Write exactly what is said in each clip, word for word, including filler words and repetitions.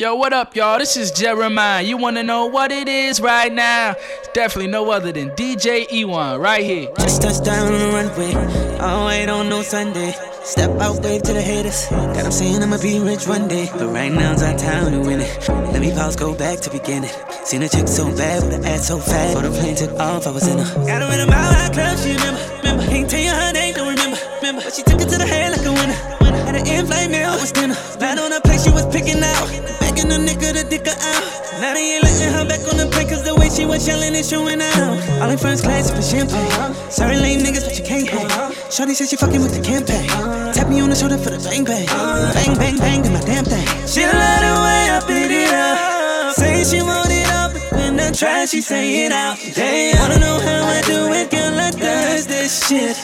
Yo, what up, y'all? This is Jeremih. You wanna know what it is right now? It's definitely no other than D J Ewan right here. Just touched down on the runway, all white on no Sunday. Step out, wave to the haters. God, I'm saying I'ma be rich one day, but right now it's our time to win it. Let me pause, go back to beginning. Seen a chick so bad with her ass so fat. Before the plane took off, I was in her. Got her in a mile high club, she remember, remember. Ain't tell you her name, don't remember, remember. But she took it to the head like a winner. Had an in-flight meal, it was dinner. Light on a plate, she was picking out. The nigga, the dicker out. Now they ain't letting her back on the plate, cause the way she was yelling is showing out. All in first class for champagne. Sorry lame niggas, but you can't pay. Shorty said she fucking with the campaign. Tap me on the shoulder for the bang bang. Bang bang bang, do my damn thing. She love the way I beat it up. Say she want it up, but when I try, she say it out. Damn, wanna know how I do it, girl, I does this shit.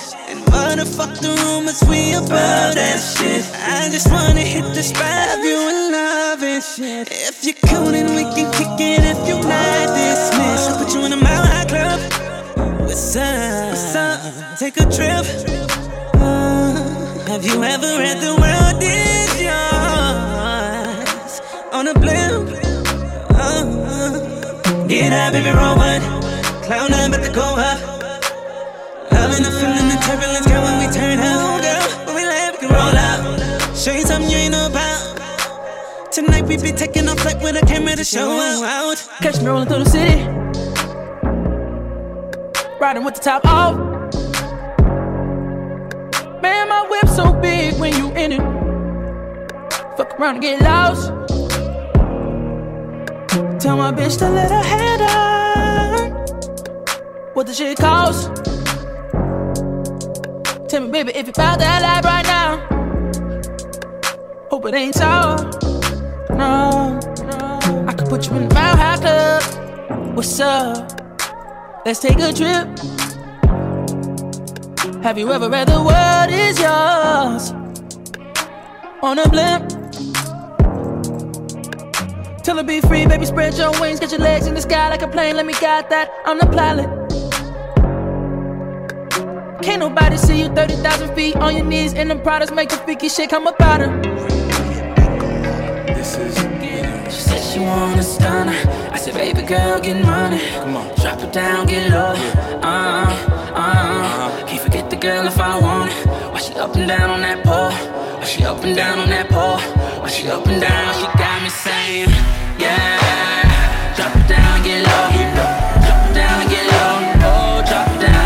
Motherfuck the rumors, we above that shit. I just wanna hit the spot, you in love and shit. If you're cool, then we can kick it. If you're not dismissed, I'll put you in a mile high club. What's up? What's up? Take a trip. uh, Have you ever read the world is yours on a blimp? uh, Get up, baby, roll one. Cloud nine, but the go up. Loving the feeling, the turbulence, girl, when we turn out, girl. When we laugh, we can roll out. Show you something you ain't know about. Tonight we be taking off like with a camera to show out. Catch me rolling through the city, riding with the top off. Man, my whip's so big when you in it. Fuck around and get lost. Tell my bitch to let her head up. What the shit cost? Tell me, baby, if you found that life right now. Hope it ain't so. No, no. I could put you in the mile high club. What's up? Let's take a trip. Have you ever read the world is yours on a blimp? Till it be free, baby, spread your wings. Get your legs in the sky like a plane. Let me guide that, I'm the pilot. Can't nobody see you thirty thousand feet on your knees in them products, make the freaky shit come up out her. This is she said she want a stunner. I said, baby girl, get money. Come on, drop it down, get low. Uh uh uh. Can't forget the girl if I want it. Why she up and down on that pole? Why she up and down on that pole? Why she up and down? She got me saying, yeah. Drop it down, get low. Drop it down, get low. Oh, drop it down.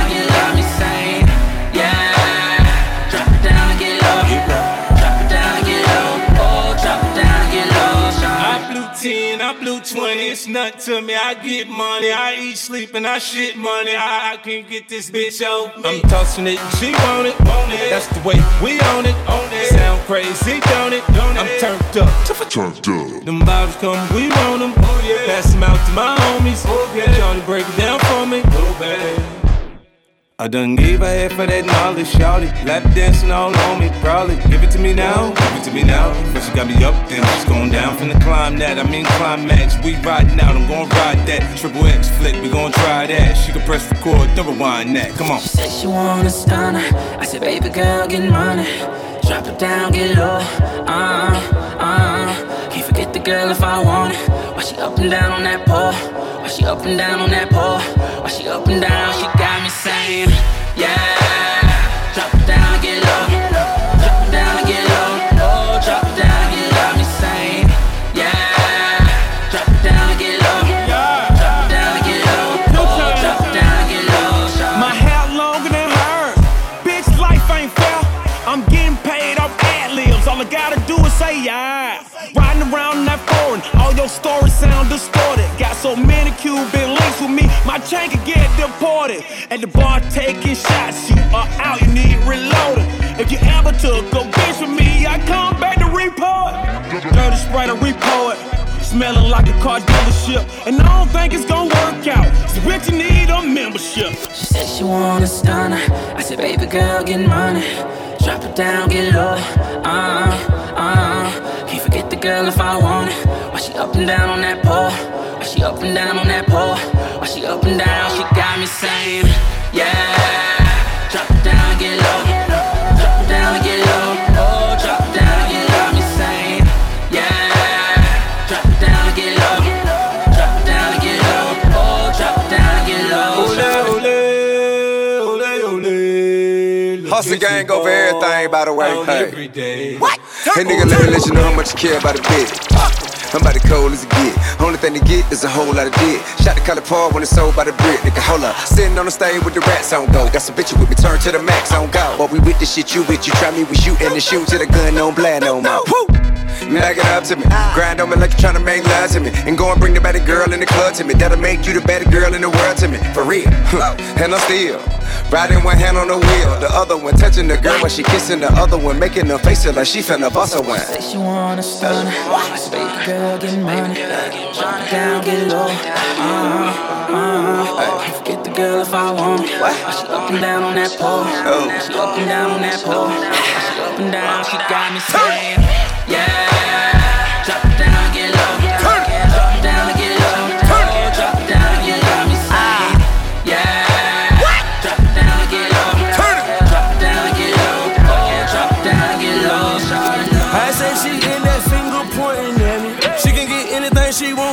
Blue twenty, it's nothing to me. I get money, I eat, sleep, and I shit money. I, I can't get this bitch out. I'm tossing it, she want it, want it. That's the way we own it, own it. Sound crazy, don't it? Don't it. I'm turned up, turned up. Them bottles come, we want them. Oh, yeah. Pass them out to my homies. Oh, yeah. Johnny, break it down for me. Oh, baby. I done gave her half of that knowledge, shawty. Lap dancing all on me, probably. Give it to me now, give it to me now. But she got me up, then she's going down. Finna climb that, I mean climax. We riding out, I'm gonna ride that. Triple X flick, we gonna try that. She can press record, double rewind that, come on. She said she want a stunner. I said, baby girl, get money. Drop it down, get low. Uh, uh. Can't forget the girl if I want it. Why she up and down on that pole? Why she up and down on that pole? Why she up and down? She got me saying, yeah, drop it down, get low, drop it down, get low, oh, drop it down, get low, me saying, yeah, drop it down, get low, drop it down, get low, oh, drop it down, get low. My hair longer than her, bitch, life ain't fair. I'm getting paid off ad libs, all I gotta do is say yeah. Riding around in that foreign, all your stories sound distorted. Got so many Cuban links with me, my chain could get deported. At the bar taking shots, you are out, you need reloading. If you ever took a bitch with me, I come back to report. Dirty Sprite, I report. Smelling like a car dealership, and I don't think it's gonna work out. So bitch, you need a membership. She said she want a stunner. I said, baby girl, get money. Drop it down, get low. Uh, uh. Can't forget the girl if I want it. Why she up and down on that pole? Why she up and down on that pole? Why she up and down? She got me saying, yeah. Drop it down, get low. Drop it down, get low. Oh, drop it down, get low. Me saying, yeah. Drop hustle gang over everything, by the way. Hey, what? Hey nigga, let me let you know how much you care about a bitch. I'm about to cold as it get. Only thing to get is a whole lot of dick. Shot the collar par when it's sold by the brick. Nigga, hold up. Sitting on the stage with the rats on go. Got some bitches with me, turn to the max on go. While we with this shit, you with you. Try me, we shoot and the shoot till the gun don't blast no more. Now get up to me. Grind on me like you tryna make love to me. And go and bring the better girl in the club to me. That'll make you the better girl in the world to me. For real. And I'm still riding one hand on the wheel. The other one touching the girl while she kissing the other one. Making her face it like she finna bust her one. Say she wanna stun. Girl, get money, down, get low. Uh-huh, uh-huh. Get the girl if I want. She up and down on that pole. She up and down on that pole. She up and down, she got me saying, yeah. Drop it down, get low.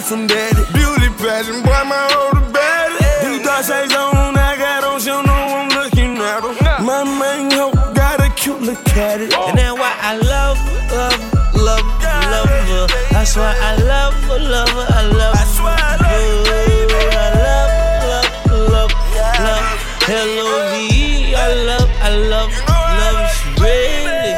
From daddy, beauty pageant, boy, my older baddie. These dark shades on, I got on, she don't know I'm looking at her. No. My main hoe got a cute look at it, oh. And that's why I love, love, love, love her. That's why I love, love, I love, I swear I love, I love, love, love, love. L O V E, I love, I love, love, she really.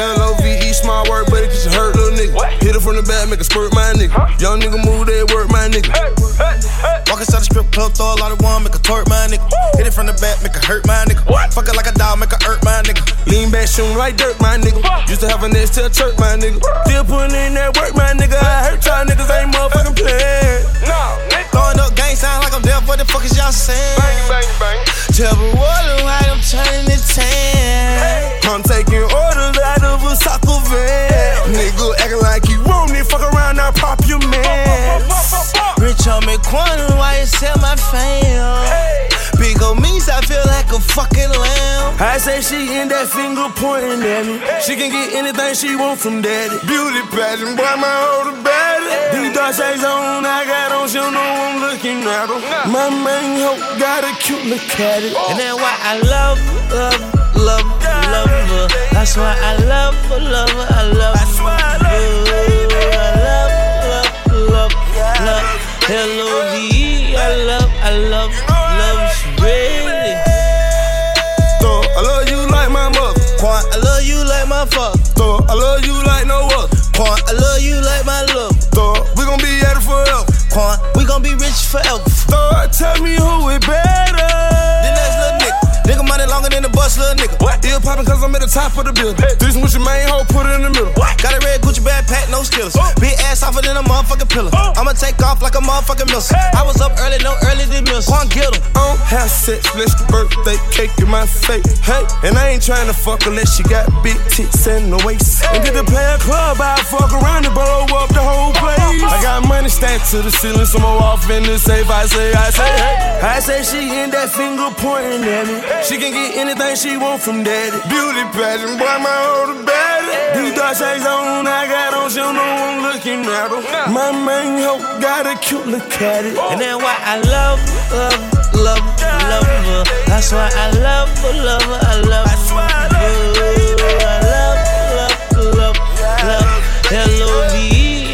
L O V E, small word, but it gets hurt, little nigga. Hit her from the back, make her squirt, my nigga. Huh? Young nigga move, they work, my nigga. Hey, hey, hey. Walk inside the strip club, throw a lot of one, make her twerk, my nigga. Woo. Hit it from the back, make her hurt, my nigga. What? Fuck her like a dog, make her hurt, my nigga. Lean back, shootin' like dirt, my nigga. What? Used to have a nest till church, my nigga. What? Still puttin' in that work, my nigga. I hurt y'all niggas, ain't motherfuckin' playin'. No, nigga. Throwin' up gang sign like I'm there, what the fuck is y'all sayin'? Bang, bang, bang. Tell the water right, I'm turnin' to tan. Hey. I'm taking orders out of a soccer van. Nigga actin' like you want it, fuck around, I'll pop your man. Rich Homie Quan, why you sell my fam? Hey. Big ol' means, I feel like a fucking lamb. I say she in that finger pointing at me. Hey. She can get anything she want from daddy. Beauty pageant, boy, my older baddie. Hey. These dark shades on, I got on, she don't know I'm looking at her. No. My main hoe got a cute look at it, oh. And that's why I love, love. Love, love her. That's why I love, love, I love. That's why I love, love, love, love. L O V E, I love, I love, love you really. So I love you like my mother. Quan, I love you like my father. So I love you like no other. Quan, I love you like my love. So we gon' be at it forever. Quan, we gon' be rich forever. So tell me who is better. Nigga money longer than the bus, little nigga. What? Still poppin' cause I'm at the top of the building. Hey. This with your main hoe, put it in the middle. What? Got a red Gucci bag, pack, no skillers. Oh. Big ass softer than a motherfucking pillar. Oh. I'ma take off like a motherfucking missile. Hey. I was up early, no early dismissal. Quan Gilder. I don't have sex, bless the birthday cake in my face. Hey, and I ain't tryna fuck unless she got big tits and no waist. Hey. And did the player club, I fuck around and blow up the whole place. I got money stacked to the ceiling, so I'm off in the safe. I say, I say, hey. I say she in that finger pointing at me. She can get anything she want from daddy. Beauty pageant, boy, my older baddie. These dark shades on, I got on, she don't know I'm looking at her. No. My main hoe got a cute look at it, oh. And that's why I love, love, love, love her. That's why I love, love, I love. That's why I love, I love, love, love, love. L O V E,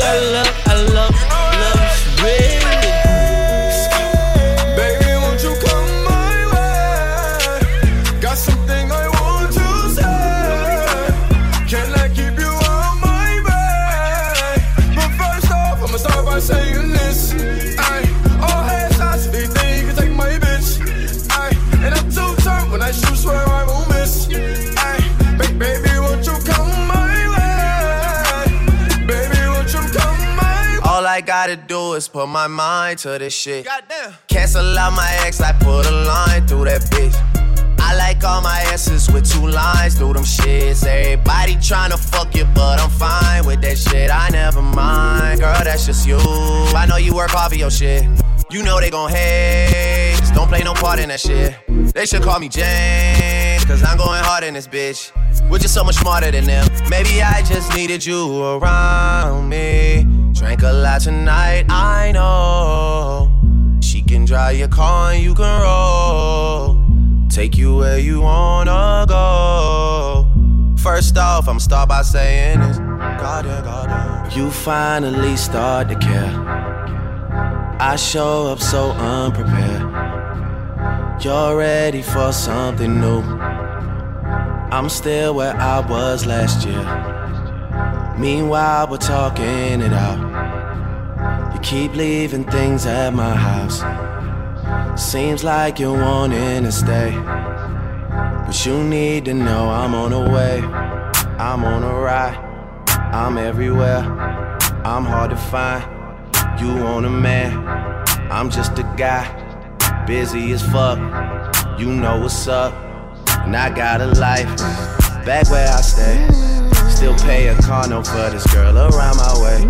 I love, I love, love. She really. Gotta do is put my mind to this shit. Goddamn. Cancel out my ex, I put a line through that bitch. I like all my asses with two lines through them shits. Everybody tryna fuck you, but I'm fine with that shit. I never mind, girl, that's just you. I know you work hard for your shit. You know they gon' hate. Just don't play no part in that shit. They should call me James, cause I'm going hard in this bitch. We're just so much smarter than them. Maybe I just needed you around me. Drank a lot tonight, I know. She can drive your car and you can roll. take you where you wanna go. First off, I'ma start by saying this, God, yeah, God, yeah. You finally start to care. I show up so unprepared. You're ready for something new. I'm still where I was last year. Meanwhile, we're talking it out. You keep leaving things at my house. Seems like you're wanting to stay, but you need to know I'm on the way. I'm on a ride, I'm everywhere, I'm hard to find. You want a man, I'm just a guy. Busy as fuck, you know what's up. And I got a life, back where I stay. Still pay a car note for this girl around my way.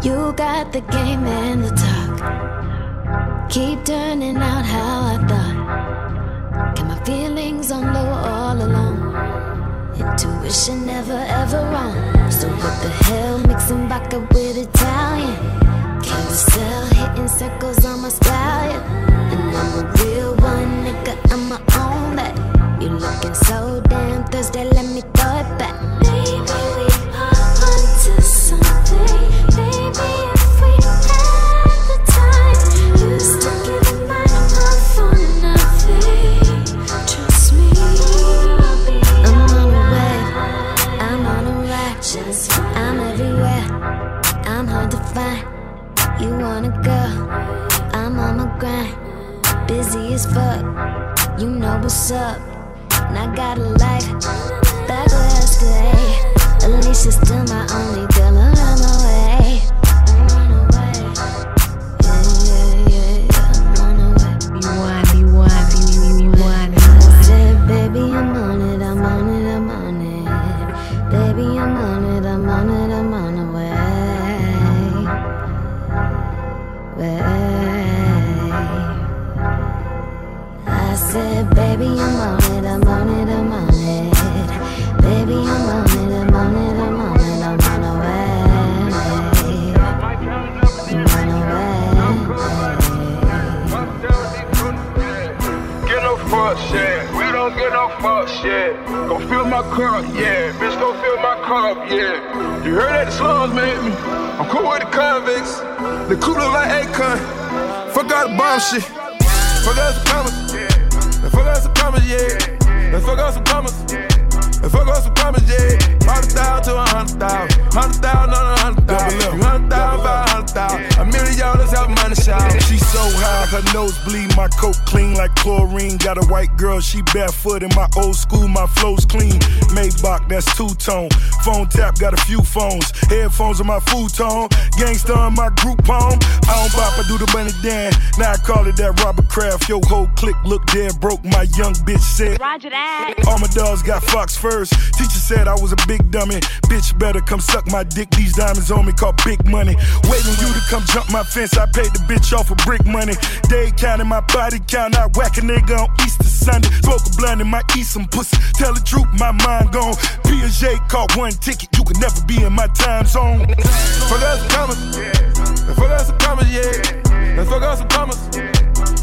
You got the game and the talk. Keep turning out how I thought. Got my feelings on low all alone. Intuition never ever wrong. So what the hell, mixing vodka with Italian. Carousel hitting circles on my stallion. And I'm a real one, nigga, I'ma own that. You looking so damn thirsty, let me throw it back. Baby, we are onto something. Baby, if we had the time, you're stuck in my heart for nothing. Trust me, I'm on the way, I'm on the right, I'm everywhere, I'm hard to find. You wanna go, I'm on my grind. Busy as fuck, you know what's up. And I got a life, back where I stay. Alicia's still my only girl around my way. Shit. Fuck out some commas, and fuck out some commas, yeah. And fuck out some commas, and fuck out some commas, yeah. Hundred thousand to a hundred thousand, hundred thousand on a hundred thousand, hundred thousand five hundred thousand, a million dollars out money shower. She so high, her nose bleed, my coat clean like chlorine. Got a white girl, she barefoot in my old school, my flow's clean. Maybach, that's two tone. Phone tap, got a few phones. Headphones on my futon. Gangsta on my group home. I don't bop, I do the bunny dance. Now I call it that Robert Kraft. Yo, whole clique look dead broke. My young bitch said, Roger that. All my dogs got fox furs. Teacher said I was a big dummy. Bitch, better come suck my dick. These diamonds on me call big money. Waiting you to come jump my fence. I paid the bitch off with brick money. Day counting my body count. I whack a nigga on Easter Sunday. Smoke a blunt and might eat some pussy. Tell the truth, my mind gone. Piaget caught one ticket, you can never be in my time zone. Fuck out some commas, and fuck out some commas, yeah. And fuck out some commas,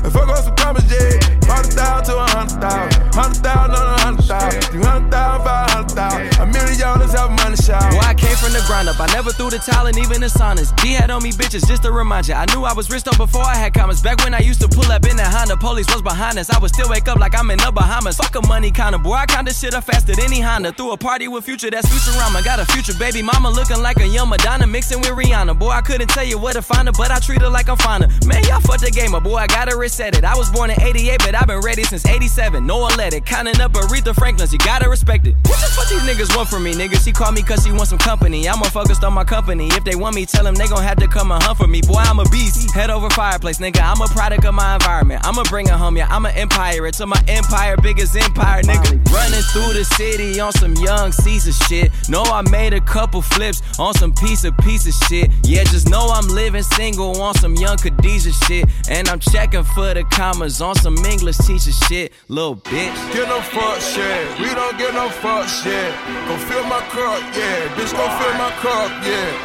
and fuck out some commas, yeah. Hundred thousand to a hundred thousand, hundred thousand on a hundred thousand, three hundred thousand, five hundred thousand, a million dollars out of money shower. Well, I came from the ground up, I never threw the towel in, even the saunas. D had on me bitches, just a reminder. I knew I was rich though before I had commas. Back when I used to pull up in that Honda, police was behind us. I would still wake up like I'm in the Bahamas. Fuck a money counter, boy, I counted shit up faster than any Honda. Threw a party with Future, that's Futurama. Got a future baby mama looking like a young Madonna mixing with Rihanna. Boy, I couldn't tell you where to find her, but I treat her like I'm finer. Man, y'all fucked the game up, boy, I gotta reset it. I was born in eighty-eight, but I've been ready since eighty-seven. No one let it, counting up Aretha Franklin, you gotta respect it. What the fuck these niggas want from me, nigga? She called me cause she want some company. I'm more focused on my company. If they want me, tell them they gon' have to come and hunt for me. Boy, I'm a beast, head over fireplace, nigga. I'm a product of my environment. I'ma bring it home, yeah, I'm an empire. It's my empire, biggest empire, nigga. Running through the city on some young Caesar shit. Know I made a couple flips on some piece of piece of shit. Yeah, just know I'm living single on some young Khadijah shit. And I'm checking for the commas on some English teacher shit. Little bitch. Get no fuck shit. We don't get no fuck shit. Go fill my cup, yeah. Bitch, go fill my cup, yeah.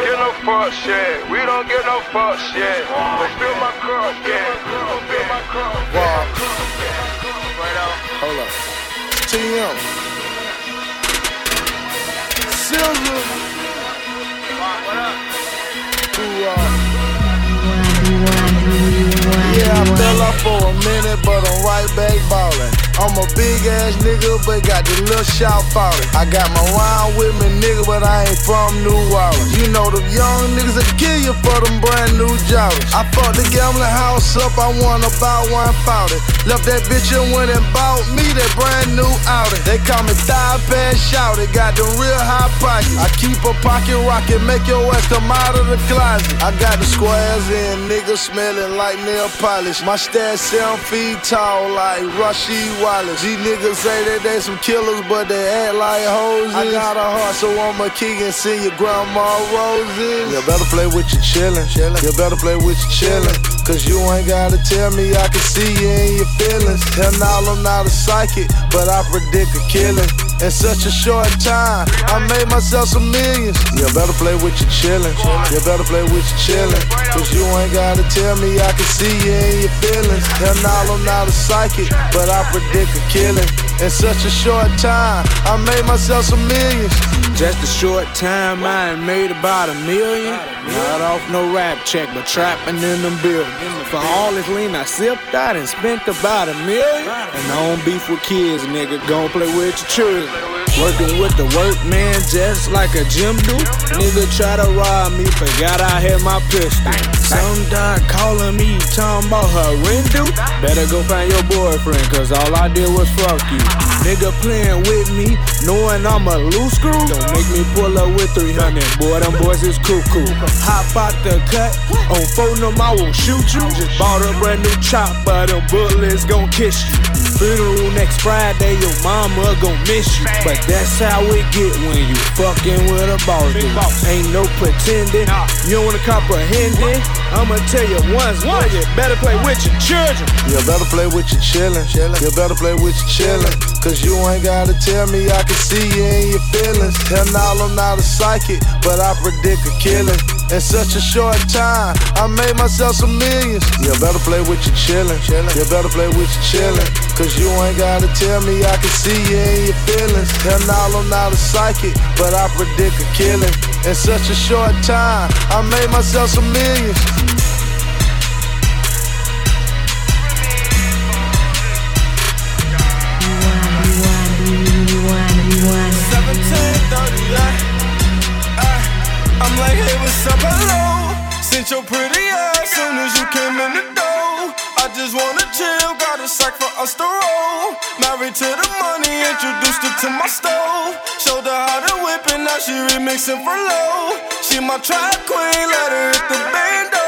Give no fucks, yeah. We don't give no fucks, yeah. But fill my cup, yeah. Fill my cup, yeah. Wow. Right out. Hold up. T M. Silver. What up? Yeah, I fell off for a minute, but I'm right back ballin'. I'm a big ass nigga, but got the little shout falling. I got my wine with me, nigga, but I ain't from New Orleans. You know them young niggas will kill you for them brand new joggers. I fucked the gambling house up, I won about one found it. Left that bitch and went and bought me that brand new Audi. They call me thigh pad shouted, got them real high pockets. I keep a pocket rocket, make your ass come out of the closet. I got the squares in, nigga, smelling like nail polish. My stash seven feet tall, like Rasheed. These niggas say that they some killers, but they act like hoes. I got a heart, so I'm a king and send your grandma roses. You better play with your chillin', you better play with your chillin', cause you ain't gotta tell me, I can see you in your feelings. Hell no, I'm not a psychic, but I predict a killin'. In such a short time, I made myself some millions. You better play with your chillin', you better play with your chillin', cause you ain't gotta tell me, I can see you in your feelings. Hell no, I'm not a psychic, but I predict a killing. In such a short time, I made myself some millions. Just a short time, I ain't made about a million. Not off no rap check, but trapping in them buildings. For all this lean I sipped, I done spent about a million. And I don't beef with kids, nigga, gon' play with your children. Working with the workman just like a gym dude. Nigga try to rob me, forgot I had my pistol. Some dog calling me, talking about her rent due. Better go find your boyfriend, cause all I did was fuck you. Nigga playing with me, knowing I'm a loose screw. Don't make me pull up with three hundred, boy, them boys is cuckoo. Hop out the cut, on phone them I will shoot you. Just bought a brand new chopper, them bullets gon' kiss you. Funeral next Friday, your mama gon' miss you. But that's how it get when you fucking with a boss dude. Ain't no pretending, you don't wanna comprehend it. I'ma tell you once more, you better play with your children. You better play with your chillin', you better play with your chillin', cause you ain't gotta tell me, I can see you in your feelings. Hell no, I'm not a psychic, but I predict a killin'. In such a short time, I made myself some millions. You better play with your chillin', you better play with your chillin', cause you ain't gotta tell me, I can see you in your feelings. Hell no, I'm not a psychic, but I predict a killin'. In such a short time, I made myself some millions. seventeen thirty, I'm like, hey, what's up, hello? Since your pretty ass, soon as you came in the door, I just wanna chill, got a sack for us to roll. Married to the money, introduced her to my stove. Showed her how to whip and now she remixing for low. She my trap queen, let her hit the bando.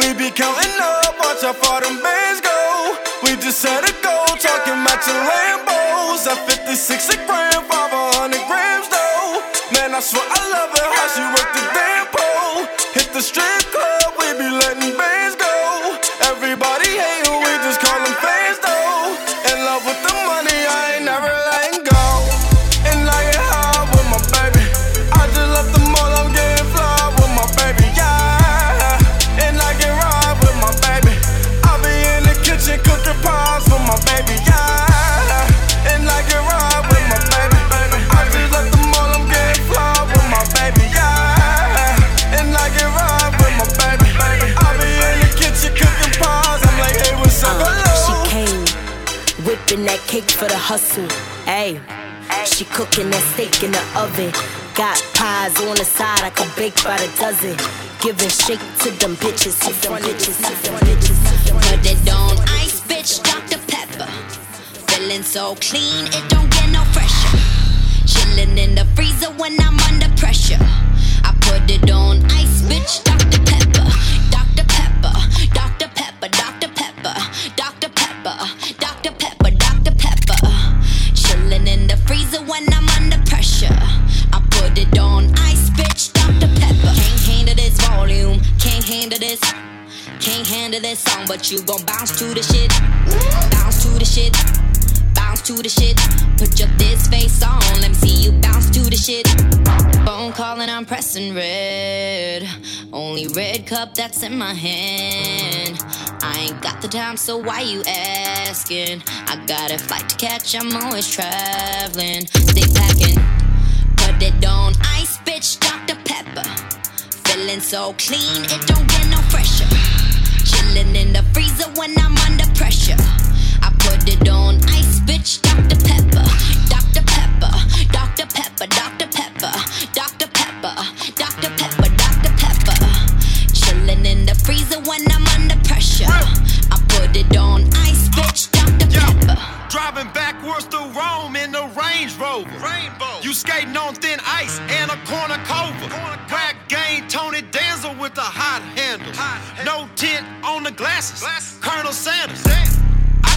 We be counting up, watch how far them bands go. We just set a goal, talking matching Lambos. At fifty-six a gram, five hundred grams though. Man, I swear I love it, how she work the damn pole. Hit the strip club, we be letting bands go. Everybody hate who we just call them fans though. In love with the money, I ain't never letting go. And I get high with my baby. I just left the mall, I'm getting fly with my baby, yeah. And I get ride with my baby. I be in the kitchen cooking pies with my baby, yeah. And I get ride with my baby. I just left the mall, I'm getting fly with my baby, yeah. And I get ride with my baby. I be in the kitchen cooking pies, I'm like, hey, what's up, hello? Whipping that cake for the hustle, ayy. She cooking that steak in the oven. Got pies on the side, I can bake by the dozen. Giving shake to them bitches, to them bitches, to them bitches. Put it on ice, bitch, Doctor Pepper. Feeling so clean, it don't get no fresher. Chilling in the freezer when I'm under pressure. I put it on ice, bitch, Doctor Pepper. Doctor Pepper, Doctor Pepper, Doctor Pepper, Doctor Pepper, Doctor Pepper. In the freezer when I'm under pressure, I put it on ice, bitch, Doctor Pepper. Can't handle this volume, can't handle this. Can't handle this song, but you gon' bounce to the shit. Bounce to the shit, bounce to the shit. Put your this face on, let me see you bounce to the shit. Phone calling, I'm pressing red. Only red cup that's in my hand. I ain't got the time, so why you asking? I got a flight to catch, I'm always traveling. Stay packing, put it on ice, bitch, Doctor Pepper. Feeling so clean, it don't get no fresher. Chilling in the freezer when I'm under pressure. I put it on ice, bitch, Doctor Pepper. Doctor Pepper, Doctor Pepper, Doctor Pepper, Doctor Pepper, Doctor Pepper, Doctor Pepper. Chilling in the freezer when I'm under pressure. I put it on ice, bitch, Doctor Pepper. Driving backwards to Rome in the Range Rover. Rainbow. You skating on thin ice and a corner cover. Crack game, Tony Danza with the hot handle. No tint on the glasses. Colonel Sanders.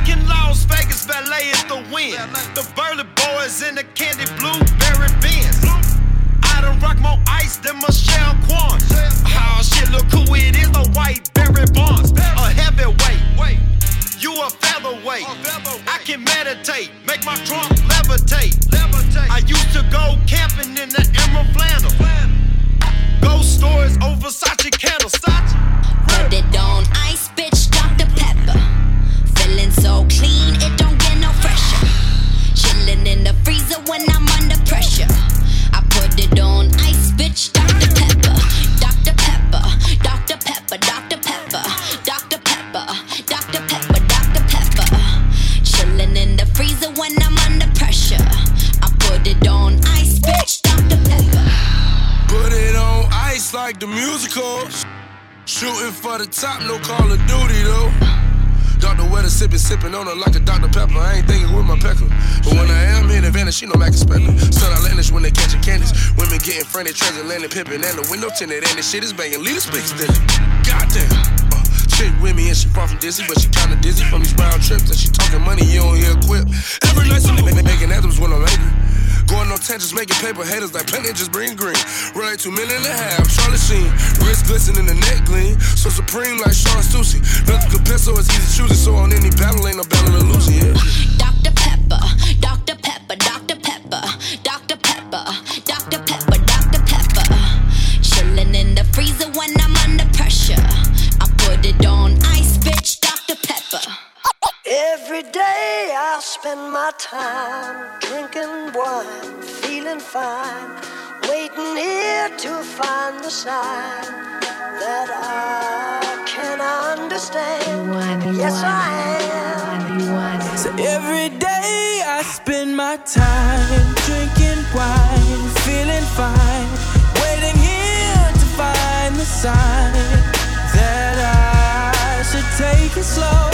In Las Vegas, valet is the wind. The burly boys in the candy blueberry bins. I done rock more ice than Michelle Quan. Oh shit, look who it is, the white berry bonds. A heavyweight, you a featherweight. I can meditate, make my trunk levitate. I used to go camping in the Emerald Flannel. Ghost stories over Versace candles. Put it on ice, bitch, Doctor Pepper. Feeling so clean, it don't get no fresher. Chilling in the freezer when I'm under pressure. I put it on ice, bitch, Doctor Pepper. Doctor Pepper, Doctor Pepper, Doctor Pepper, Doctor Pepper, Doctor Pepper, Doctor Pepper. Chilling in the freezer when I'm under pressure. I put it on ice, bitch, Doctor Pepper. Put it on ice like the musicals. Shooting for the top, no Call of Duty though. Doctor Wetter sippin', sippin' on her like a Doctor Pepper. I ain't thinking with my pecker, but when I am in Advantage, she know Mac is spellin'. Sun outlandish when they catchin' candies. Women getting friendly, transatlantic pimpin', and the window tinted, and the shit is bangin'. Leave the speaks then. Goddamn. Uh, chick with me and she far from dizzy, but she kinda dizzy from these wild trips, and she talkin' money, you don't hear a quip. Every night she making making anthems when I'm angry. Going on tangents, making paper haters like plenty, just bring green. Really two million and a half, Charlotte Sheen. Wrist glisten in the neck gleam. So supreme like Sean Stussy. Nothing could piss, so it's easy choosing. So on any battle, ain't no battle to lose, yeah. Doctor Pepper, Doctor Pepper, Doctor Pepper, Doctor Pepper, Doctor Pepper, Doctor Pepper. Chilling in the freezer when I'm under pressure. I put it on ice, bitch, Doctor Pepper. Every day I spend my time drinking wine, feeling fine, waiting here to find the sign that I can understand. One, yes, one, I am. One, so every day I spend my time drinking wine, feeling fine, waiting here to find the sign that I should take it slow.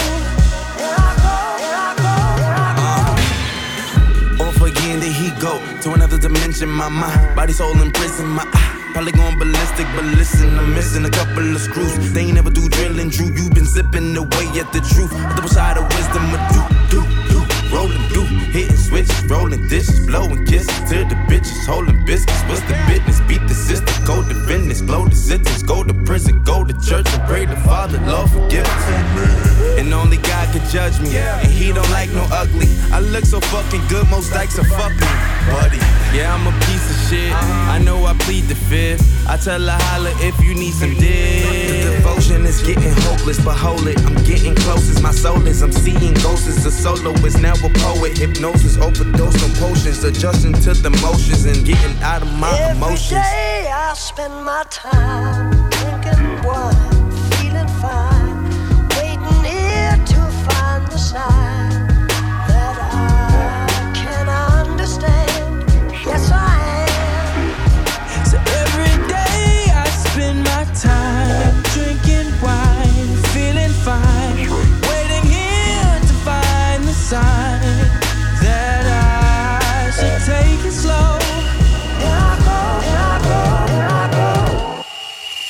Go to another dimension, my mind, body, soul, and prison, my eye, probably going ballistic, but listen, I'm missing a couple of screws, they ain't never do drilling, Drew, you been sipping away at the truth, a double side of wisdom, a do, do, do, rolling, do, hitting switches, rolling dishes, blowing kisses, to the bitches, holding biscuits, what's the business, beat the system, go to business, blow the sentence, go to prison, go to church, and pray to Father, Lord, forgive us. And only God could judge me, yeah. And he don't like no ugly. I look so fucking good, most dykes are fuck me, buddy. Yeah, I'm a piece of shit, uh-huh. I know I plead the fifth. I tell her holla if you need some dick. The devotion is getting hopeless, but hold it, I'm getting closest. My soul is, I'm seeing ghosts. As a soloist, now a poet. Hypnosis, overdose on potions. Adjusting to the motions and getting out of my Every emotions. Every day I spend my time drinking wine, feeling fine. Side that I can understand. Yes, I am. So every day I spend my time drinking wine, feeling fine, waiting here to find the sign that I should take it slow. Here I go, here I go, here I go.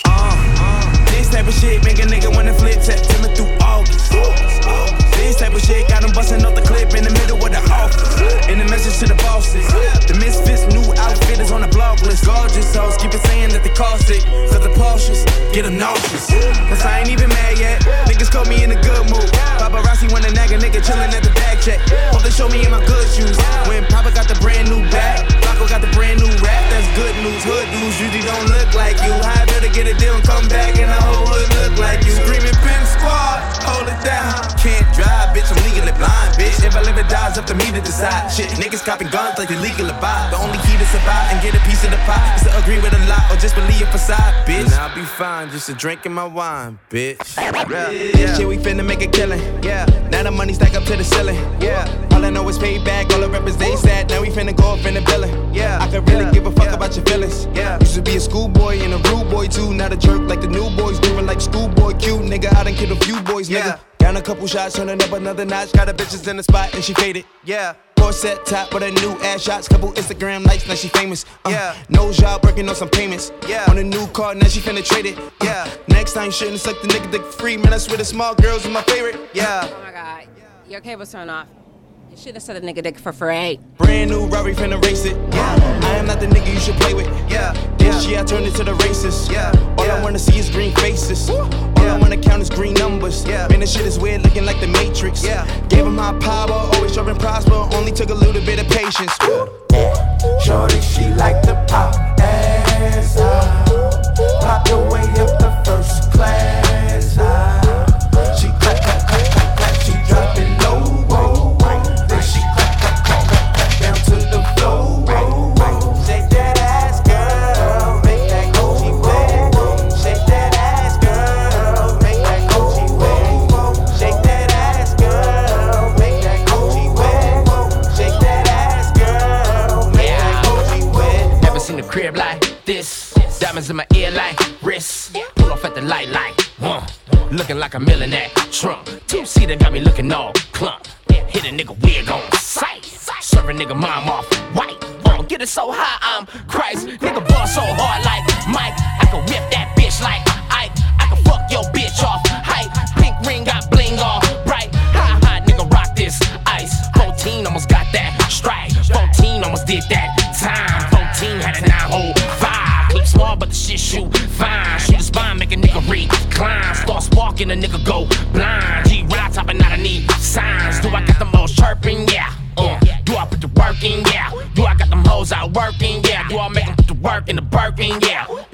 Uh, uh, this type of shit make a nigga wanna flip, September through August. August. This type of shit got them bustin' off the clip in the middle of the office. In the message to the bosses, the misfits, new outfitters on the blog list. Gorgeous hoes keep it saying that they cost it, cause the Porsches get them nauseous. Cause I ain't even mad yet, niggas caught me in a good mood. Paparazzi want to nag a nigga chillin' at the back check. Hope they show me in my good shoes. When Papa got the brand new bag, Rocco got the brand new rap, that's good news. Hood dudes usually don't look. look like you. How I better get a deal and come back and the whole hood look like you. Screaming pin squad, hold it down. Can't drive, bitch, I'm legally blind, bitch. If I live or die, it's up to me to decide. Shit, niggas copping guns like they legal to buy. The only key to survive and get a piece of the pie is to agree with a lie or just believe a facade, bitch. And I'll be fine, just a drink in my wine, bitch. Yeah, yeah. Shit, we finna make a killing. Yeah, now the money stack up to the ceiling. Yeah, all I know is payback, all the rappers they sad. Now we finna go up in the building. Yeah, I could really yeah. give a fuck yeah. about your feelings. Yeah, used to be a schoolboy and a rude boy too. Not a jerk like the new boys, doing like schoolboy cute. Nigga, I done killed a few boys, nigga. Yeah. Down a couple shots, turning up another notch. Got a bitches in the spot and she faded. Yeah. Set top with her new ass shots, couple Instagram likes, now she famous. Uh, yeah, no job working on some payments. Yeah, on a new car, now she finna trade it. Uh, yeah, next time shouldn't suck the nigga dick free, man. I swear the small girls are my favorite. Yeah. Oh my god, your cable's turned off. You should have said a nigga dick for free. Brand new Rari finna race it. Yeah, I am not the nigga you should play with. Yeah, this year I turned into the racist. Yeah, all yeah. I wanna see is green faces. Woo. All yeah. I wanna count is green numbers. Yeah, man, this shit is weird, looking like the Matrix. Yeah, gave him high power, always sharp and prosper. Only took a little bit of patience. Woo. Yeah, shorty, she like the pop ass high. Pop the way up the first class high. She clap, clap, clap, clap, clap. She drop it low. Crib like this, diamonds in my ear like wrist. Pull off at the light like one, looking like a millionaire. Trump, two-seater got me looking all clump. Hit a nigga wig on sight, serve a nigga mom off white. Won't get it so high, I'm Christ. Nigga bust so hard like Mike. I can whip that bitch like Ike. I can fuck your bitch off hype. Pink ring got bling all bright. Ha ha, nigga rock this ice. fourteen almost got that strike. fourteen almost did that time. Had a nine-hole vibe. Keep small, but the shit shoot fine. Shoot the spine, make a nigga recline. Start sparking, a nigga go blind. G-Rod topping, not a need signs. Do I got them hoes chirping? Yeah. Uh. Do I put the work in? Yeah. Do I got them hoes out working? Yeah. Do I make them put the work in the Birkin? Yeah.